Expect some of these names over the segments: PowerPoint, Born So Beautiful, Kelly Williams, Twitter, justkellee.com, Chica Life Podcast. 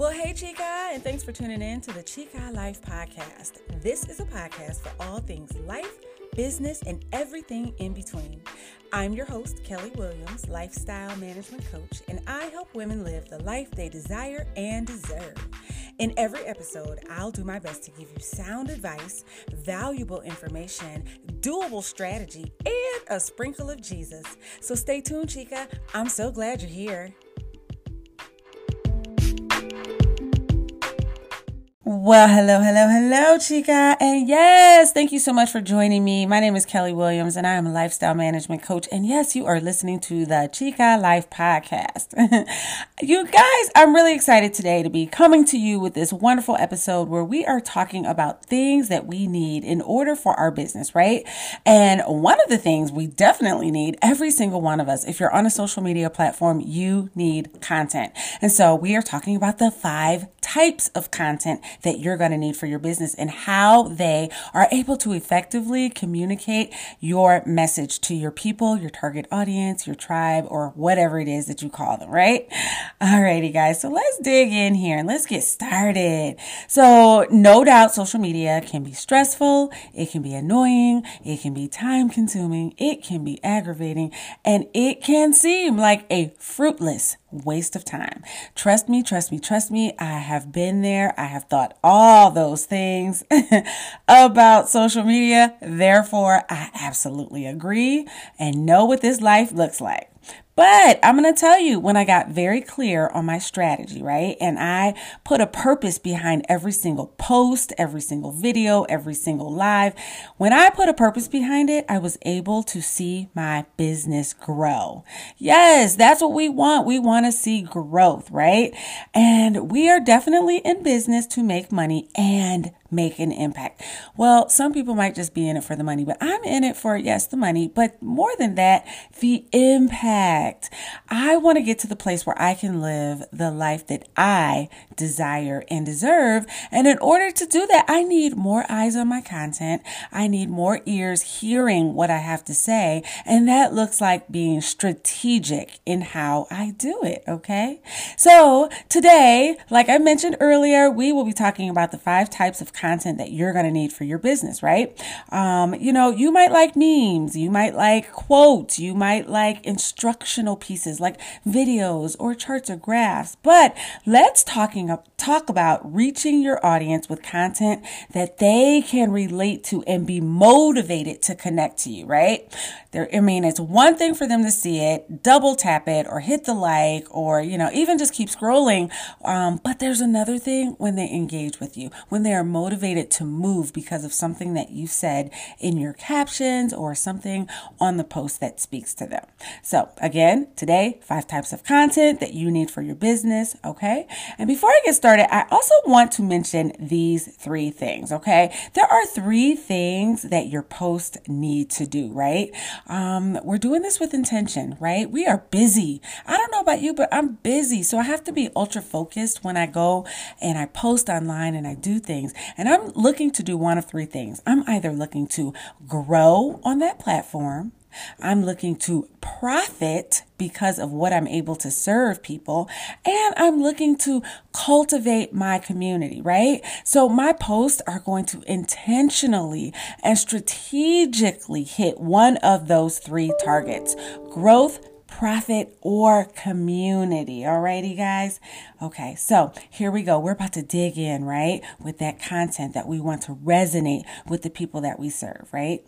Well, hey, Chica, and thanks for tuning in to the Chica Life Podcast. This is a podcast for all things life, business, and everything in between. I'm your host, Kelly Williams, lifestyle management coach, and I help women live the life they desire and deserve. In every episode, I'll do my best to give you sound advice, valuable information, doable strategy, and a sprinkle of Jesus. So stay tuned, Chica. I'm so glad you're here. Well, hello, Chica. And yes, thank you so much for joining me. My name is Kelly Williams, and I am a lifestyle management coach. And yes, you are listening to the Chica Life Podcast. You guys, I'm really excited today to be coming to you with this wonderful episode where we are talking about things that we need in order for our business, right? And one of the things we definitely need, every single one of us, if you're on a social media platform, you need content. And so we are talking about the 5 types of content that you're going to need for your business and how they are able to effectively communicate your message to your people, your target audience, your tribe, or whatever it is that you call them, right? Alrighty, guys. So let's dig in here and let's get started. So no doubt social media can be stressful. It can be annoying. It can be time consuming. It can be aggravating, and it can seem like a fruitless waste of time. Trust me. I have been there. I have thought all those things about social media. Therefore, I absolutely agree and know what this life looks like. But I'm going to tell you, when I got very clear on my strategy, right? And I put a purpose behind every single post, every single video, every single live. When I put a purpose behind it, I was able to see my business grow. Yes, that's what we want. We want to see growth, right? And we are definitely in business to make money and make an impact. Well, some people might just be in it for the money, but I'm in it for, yes, the money, but more than that, the impact. I want to get to the place where I can live the life that I desire and deserve. And in order to do that, I need more eyes on my content. I need more ears hearing what I have to say. And that looks like being strategic in how I do it. Okay. So today, like I mentioned earlier, we will be talking about the 5 types of content that you're going to need for your business, right? You might like memes, you might like quotes, you might like instructions, pieces like videos or charts or graphs, but let's talk about reaching your audience with content that they can relate to and be motivated to connect to you, right? It's one thing for them to see it, double tap it, or hit the like, or, even just keep scrolling. But there's another thing when they engage with you, when they are motivated to move because of something that you said in your captions or something on the post that speaks to them. So again, today, 5 types of content that you need for your business, okay? And before I get started, I also want to mention these 3 things, okay? There are 3 things that your posts need to do, right? We're doing this with intention, right? We are busy. I don't know about you, but I'm busy. So I have to be ultra focused when I go and I post online and I do things. And I'm looking to do one of 3 things. I'm either looking to grow on that platform, I'm looking to profit because of what I'm able to serve people, and I'm looking to cultivate my community, right? So my posts are going to intentionally and strategically hit one of those 3 targets: growth, profit, or community. Alrighty, guys. Okay, so here we go. We're about to dig in, right, with that content that we want to resonate with the people that we serve, right?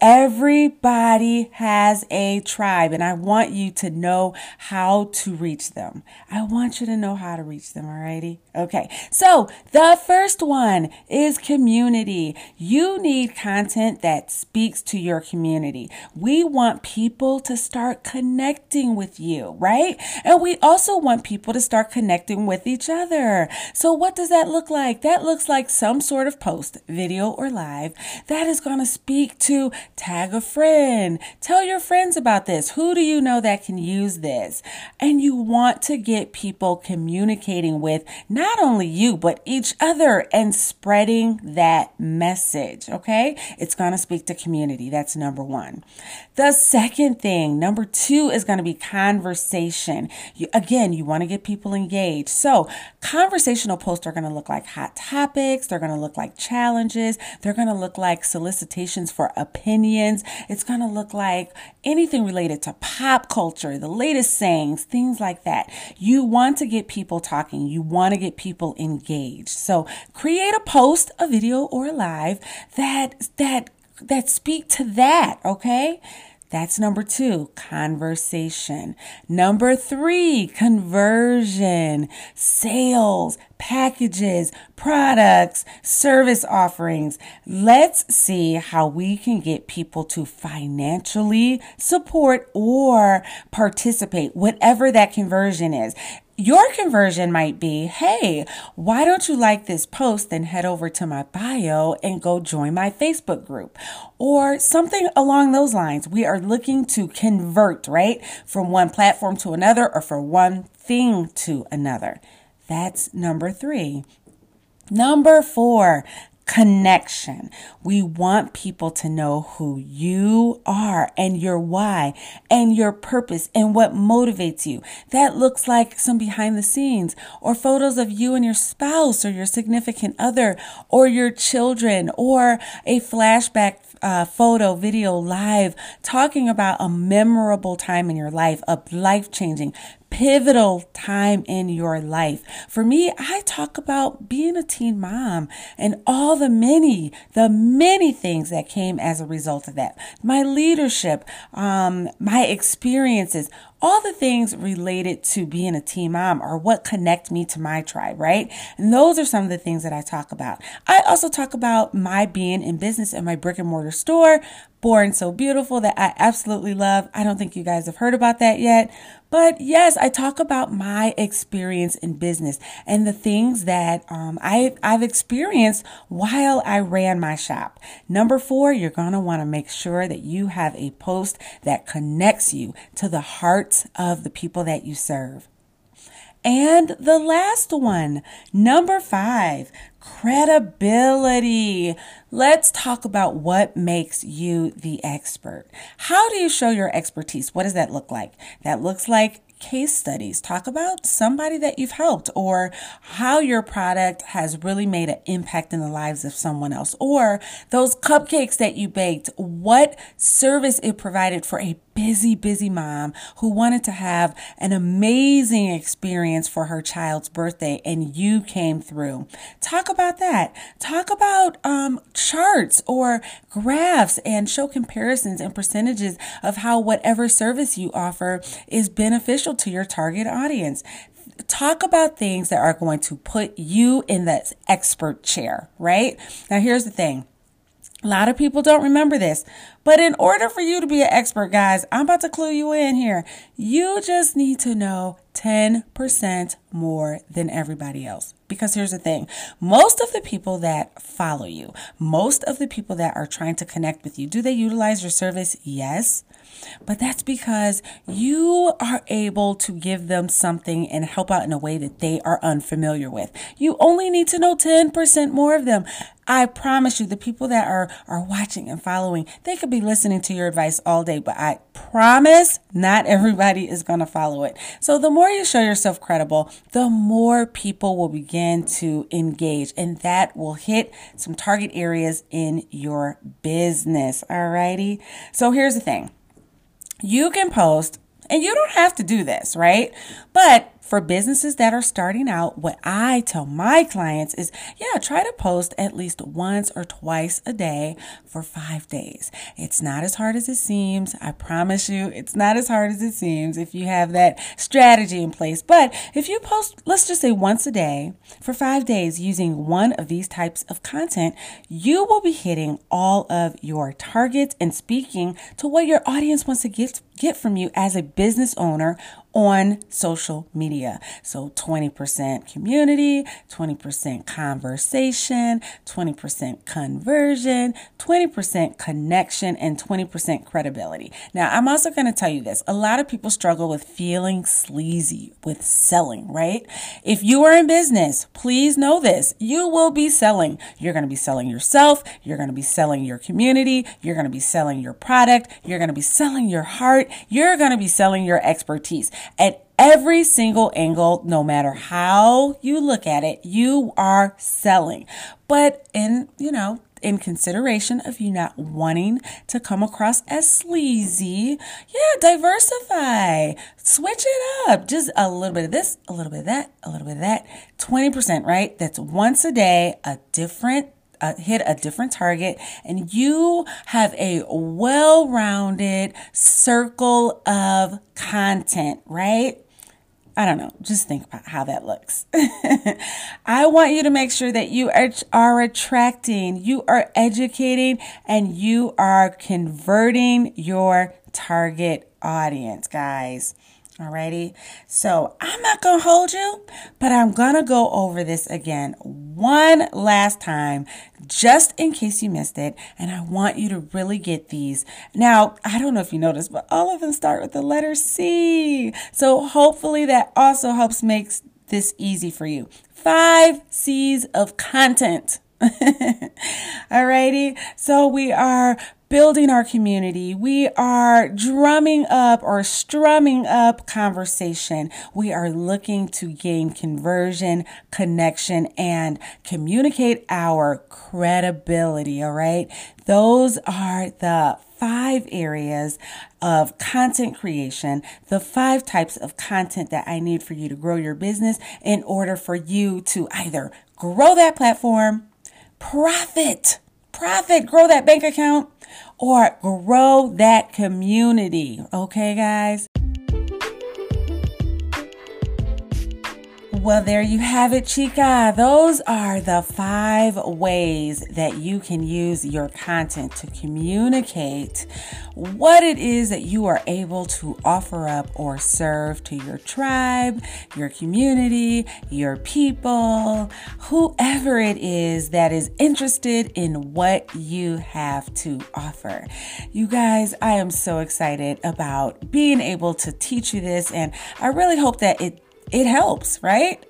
Everybody has a tribe, and I want you to know how to reach them. Alrighty? Okay, so the first one is community. You need content that speaks to your community. We want people to start connecting with you, right? And we also want people to start connecting with each other. So what does that look like? That looks like some sort of post, video, or live that is going to speak to tag a friend. Tell your friends about this. Who do you know that can use this? And you want to get people communicating with not only you, but each other and spreading that message, okay? It's going to speak to community. That's number 1. The second thing, number Number two is going to be conversation. You want to get people engaged. So conversational posts are going to look like hot topics. They're going to look like challenges. They're going to look like solicitations for opinions. It's going to look like anything related to pop culture, the latest sayings, things like that. You want to get people talking. You want to get people engaged. So create a post, a video, or a live that speak to that, okay? That's number two, conversation. Number three, conversion, sales, packages, products, service offerings. Let's see how we can get people to financially support or participate, whatever that conversion is. Your conversion might be, hey, why don't you like this post and head over to my bio and go join my Facebook group or something along those lines. We are looking to convert, right? From one platform to another or from one thing to another. That's number three. Number four, connection. We want people to know who you are and your why and your purpose and what motivates you. That looks like some behind the scenes or photos of you and your spouse or your significant other or your children or a flashback photo, video, live talking about a memorable time in your life, a life-changing pivotal time in your life. For me, I talk about being a teen mom and all the many things that came as a result of that. My leadership, my experiences, all the things related to being a teen mom are what connect me to my tribe, right? And those are some of the things that I talk about. I also talk about my being in business in my brick and mortar store, Born So Beautiful, that I absolutely love. I don't think you guys have heard about that yet. But yes, I talk about my experience in business and the things that I've experienced while I ran my shop. Number four, you're going to want to make sure that you have a post that connects you to the hearts of the people that you serve. And the last one, number five, credibility. Let's talk about what makes you the expert. How do you show your expertise? What does that look like? That looks like case studies. Talk about somebody that you've helped or how your product has really made an impact in the lives of someone else, or those cupcakes that you baked, what service it provided for a busy mom who wanted to have an amazing experience for her child's birthday and you came through. Talk about that. Talk about charts or graphs and show comparisons and percentages of how whatever service you offer is beneficial to your target audience. Talk about things that are going to put you in that expert chair, right? Now, here's the thing. A lot of people don't remember this, but in order for you to be an expert, guys, I'm about to clue you in here. You just need to know 10% more than everybody else. Because here's the thing, most of the people that follow you, most of the people that are trying to connect with you, do they utilize your service? Yes, but that's because you are able to give them something and help out in a way that they are unfamiliar with. You only need to know 10% more of them. I promise you, the people that are watching and following, they could be listening to your advice all day, but I promise not everybody is going to follow it. So the more you show yourself credible, the more people will begin to engage, and that will hit some target areas in your business. Alrighty. So here's the thing. You can post, and you don't have to do this, right? But for businesses that are starting out, what I tell my clients is, try to post at least once or twice a day for 5 days. It's not as hard as it seems. I promise you, it's not as hard as it seems if you have that strategy in place. But if you post, let's just say once a day for 5 days using one of these types of content, you will be hitting all of your targets and speaking to what your audience wants to get from you as a business owner on social media. So 20% community, 20% conversation, 20% conversion, 20% connection, and 20% credibility. Now, I'm also going to tell you this. A lot of people struggle with feeling sleazy with selling, right? If you are in business, please know this. You will be selling. You're going to be selling yourself. You're going to be selling your community. You're going to be selling your product. You're going to be selling your heart. You're going to be selling your expertise. At every single angle, no matter how you look at it, you are selling. But in consideration of you not wanting to come across as sleazy, diversify, switch it up. Just a little bit of this, a little bit of that, a little bit of that. 20%, right? That's once a day, a different hit a different target, and you have a well-rounded circle of content, right? I don't know. Just think about how that looks. I want you to make sure that you are attracting, you are educating, and you are converting your target audience, guys. Alrighty. So I'm not going to hold you, but I'm going to go over this again one last time, just in case you missed it. And I want you to really get these. Now, I don't know if you noticed, but all of them start with the letter C. So hopefully that also helps make this easy for you. 5 C's of content. Alrighty. So we are building our community. We are drumming up or strumming up conversation. We are looking to gain conversion, connection, and communicate our credibility. All right. Those are the 5 areas of content creation, the 5 types of content that I need for you to grow your business in order for you to either grow that platform, profit, grow that bank account, or grow that community. Okay, guys? Well, there you have it, Chica. Those are the 5 ways that you can use your content to communicate what it is that you are able to offer up or serve to your tribe, your community, your people, whoever it is that is interested in what you have to offer. You guys, I am so excited about being able to teach you this, and I really hope that it helps, right?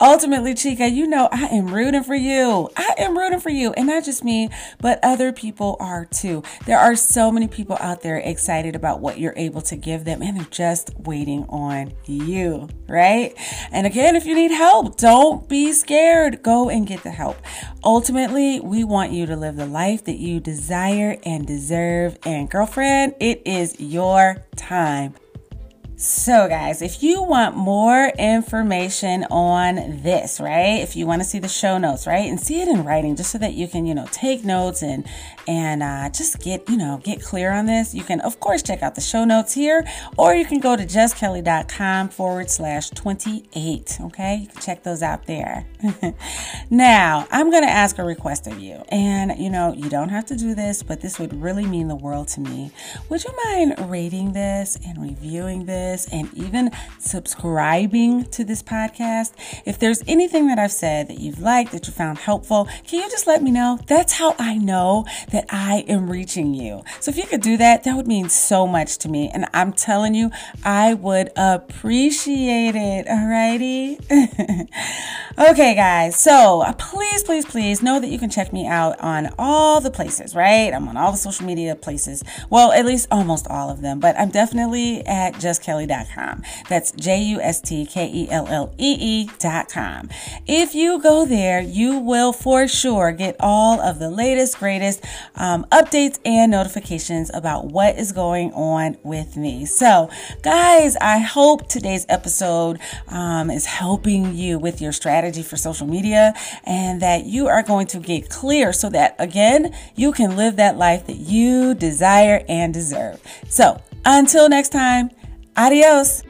Ultimately, Chica, I am rooting for you. I am rooting for you. And not just me, but other people are too. There are so many people out there excited about what you're able to give them, and they're just waiting on you, right? And again, if you need help, don't be scared. Go and get the help. Ultimately, we want you to live the life that you desire and deserve. And girlfriend, it is your time. So guys, if you want more information on this, right? If you want to see the show notes, right? And see it in writing just so that you can, take notes and just get clear on this. You can, of course, check out the show notes here, or you can go to justkellee.com/28. Okay. You can check those out there. Now, I'm going to ask a request of you, and you don't have to do this, but this would really mean the world to me. Would you mind rating this and reviewing this? And even subscribing to this podcast. If there's anything that I've said that you've liked, that you found helpful, can you just let me know? That's how I know that I am reaching you. So if you could do that, that would mean so much to me. And I'm telling you, I would appreciate it. Alrighty. Okay, guys. So please, please, please know that you can check me out on all the places, right? I'm on all the social media places. Well, at least almost all of them, but I'm definitely at justkellee.com. That's JUSTKELLEE.com. If you go there, you will for sure get all of the latest, greatest updates and notifications about what is going on with me. So guys, I hope today's episode is helping you with your strategy for social media, and that you are going to get clear so that, again, you can live that life that you desire and deserve. So until next time, adios.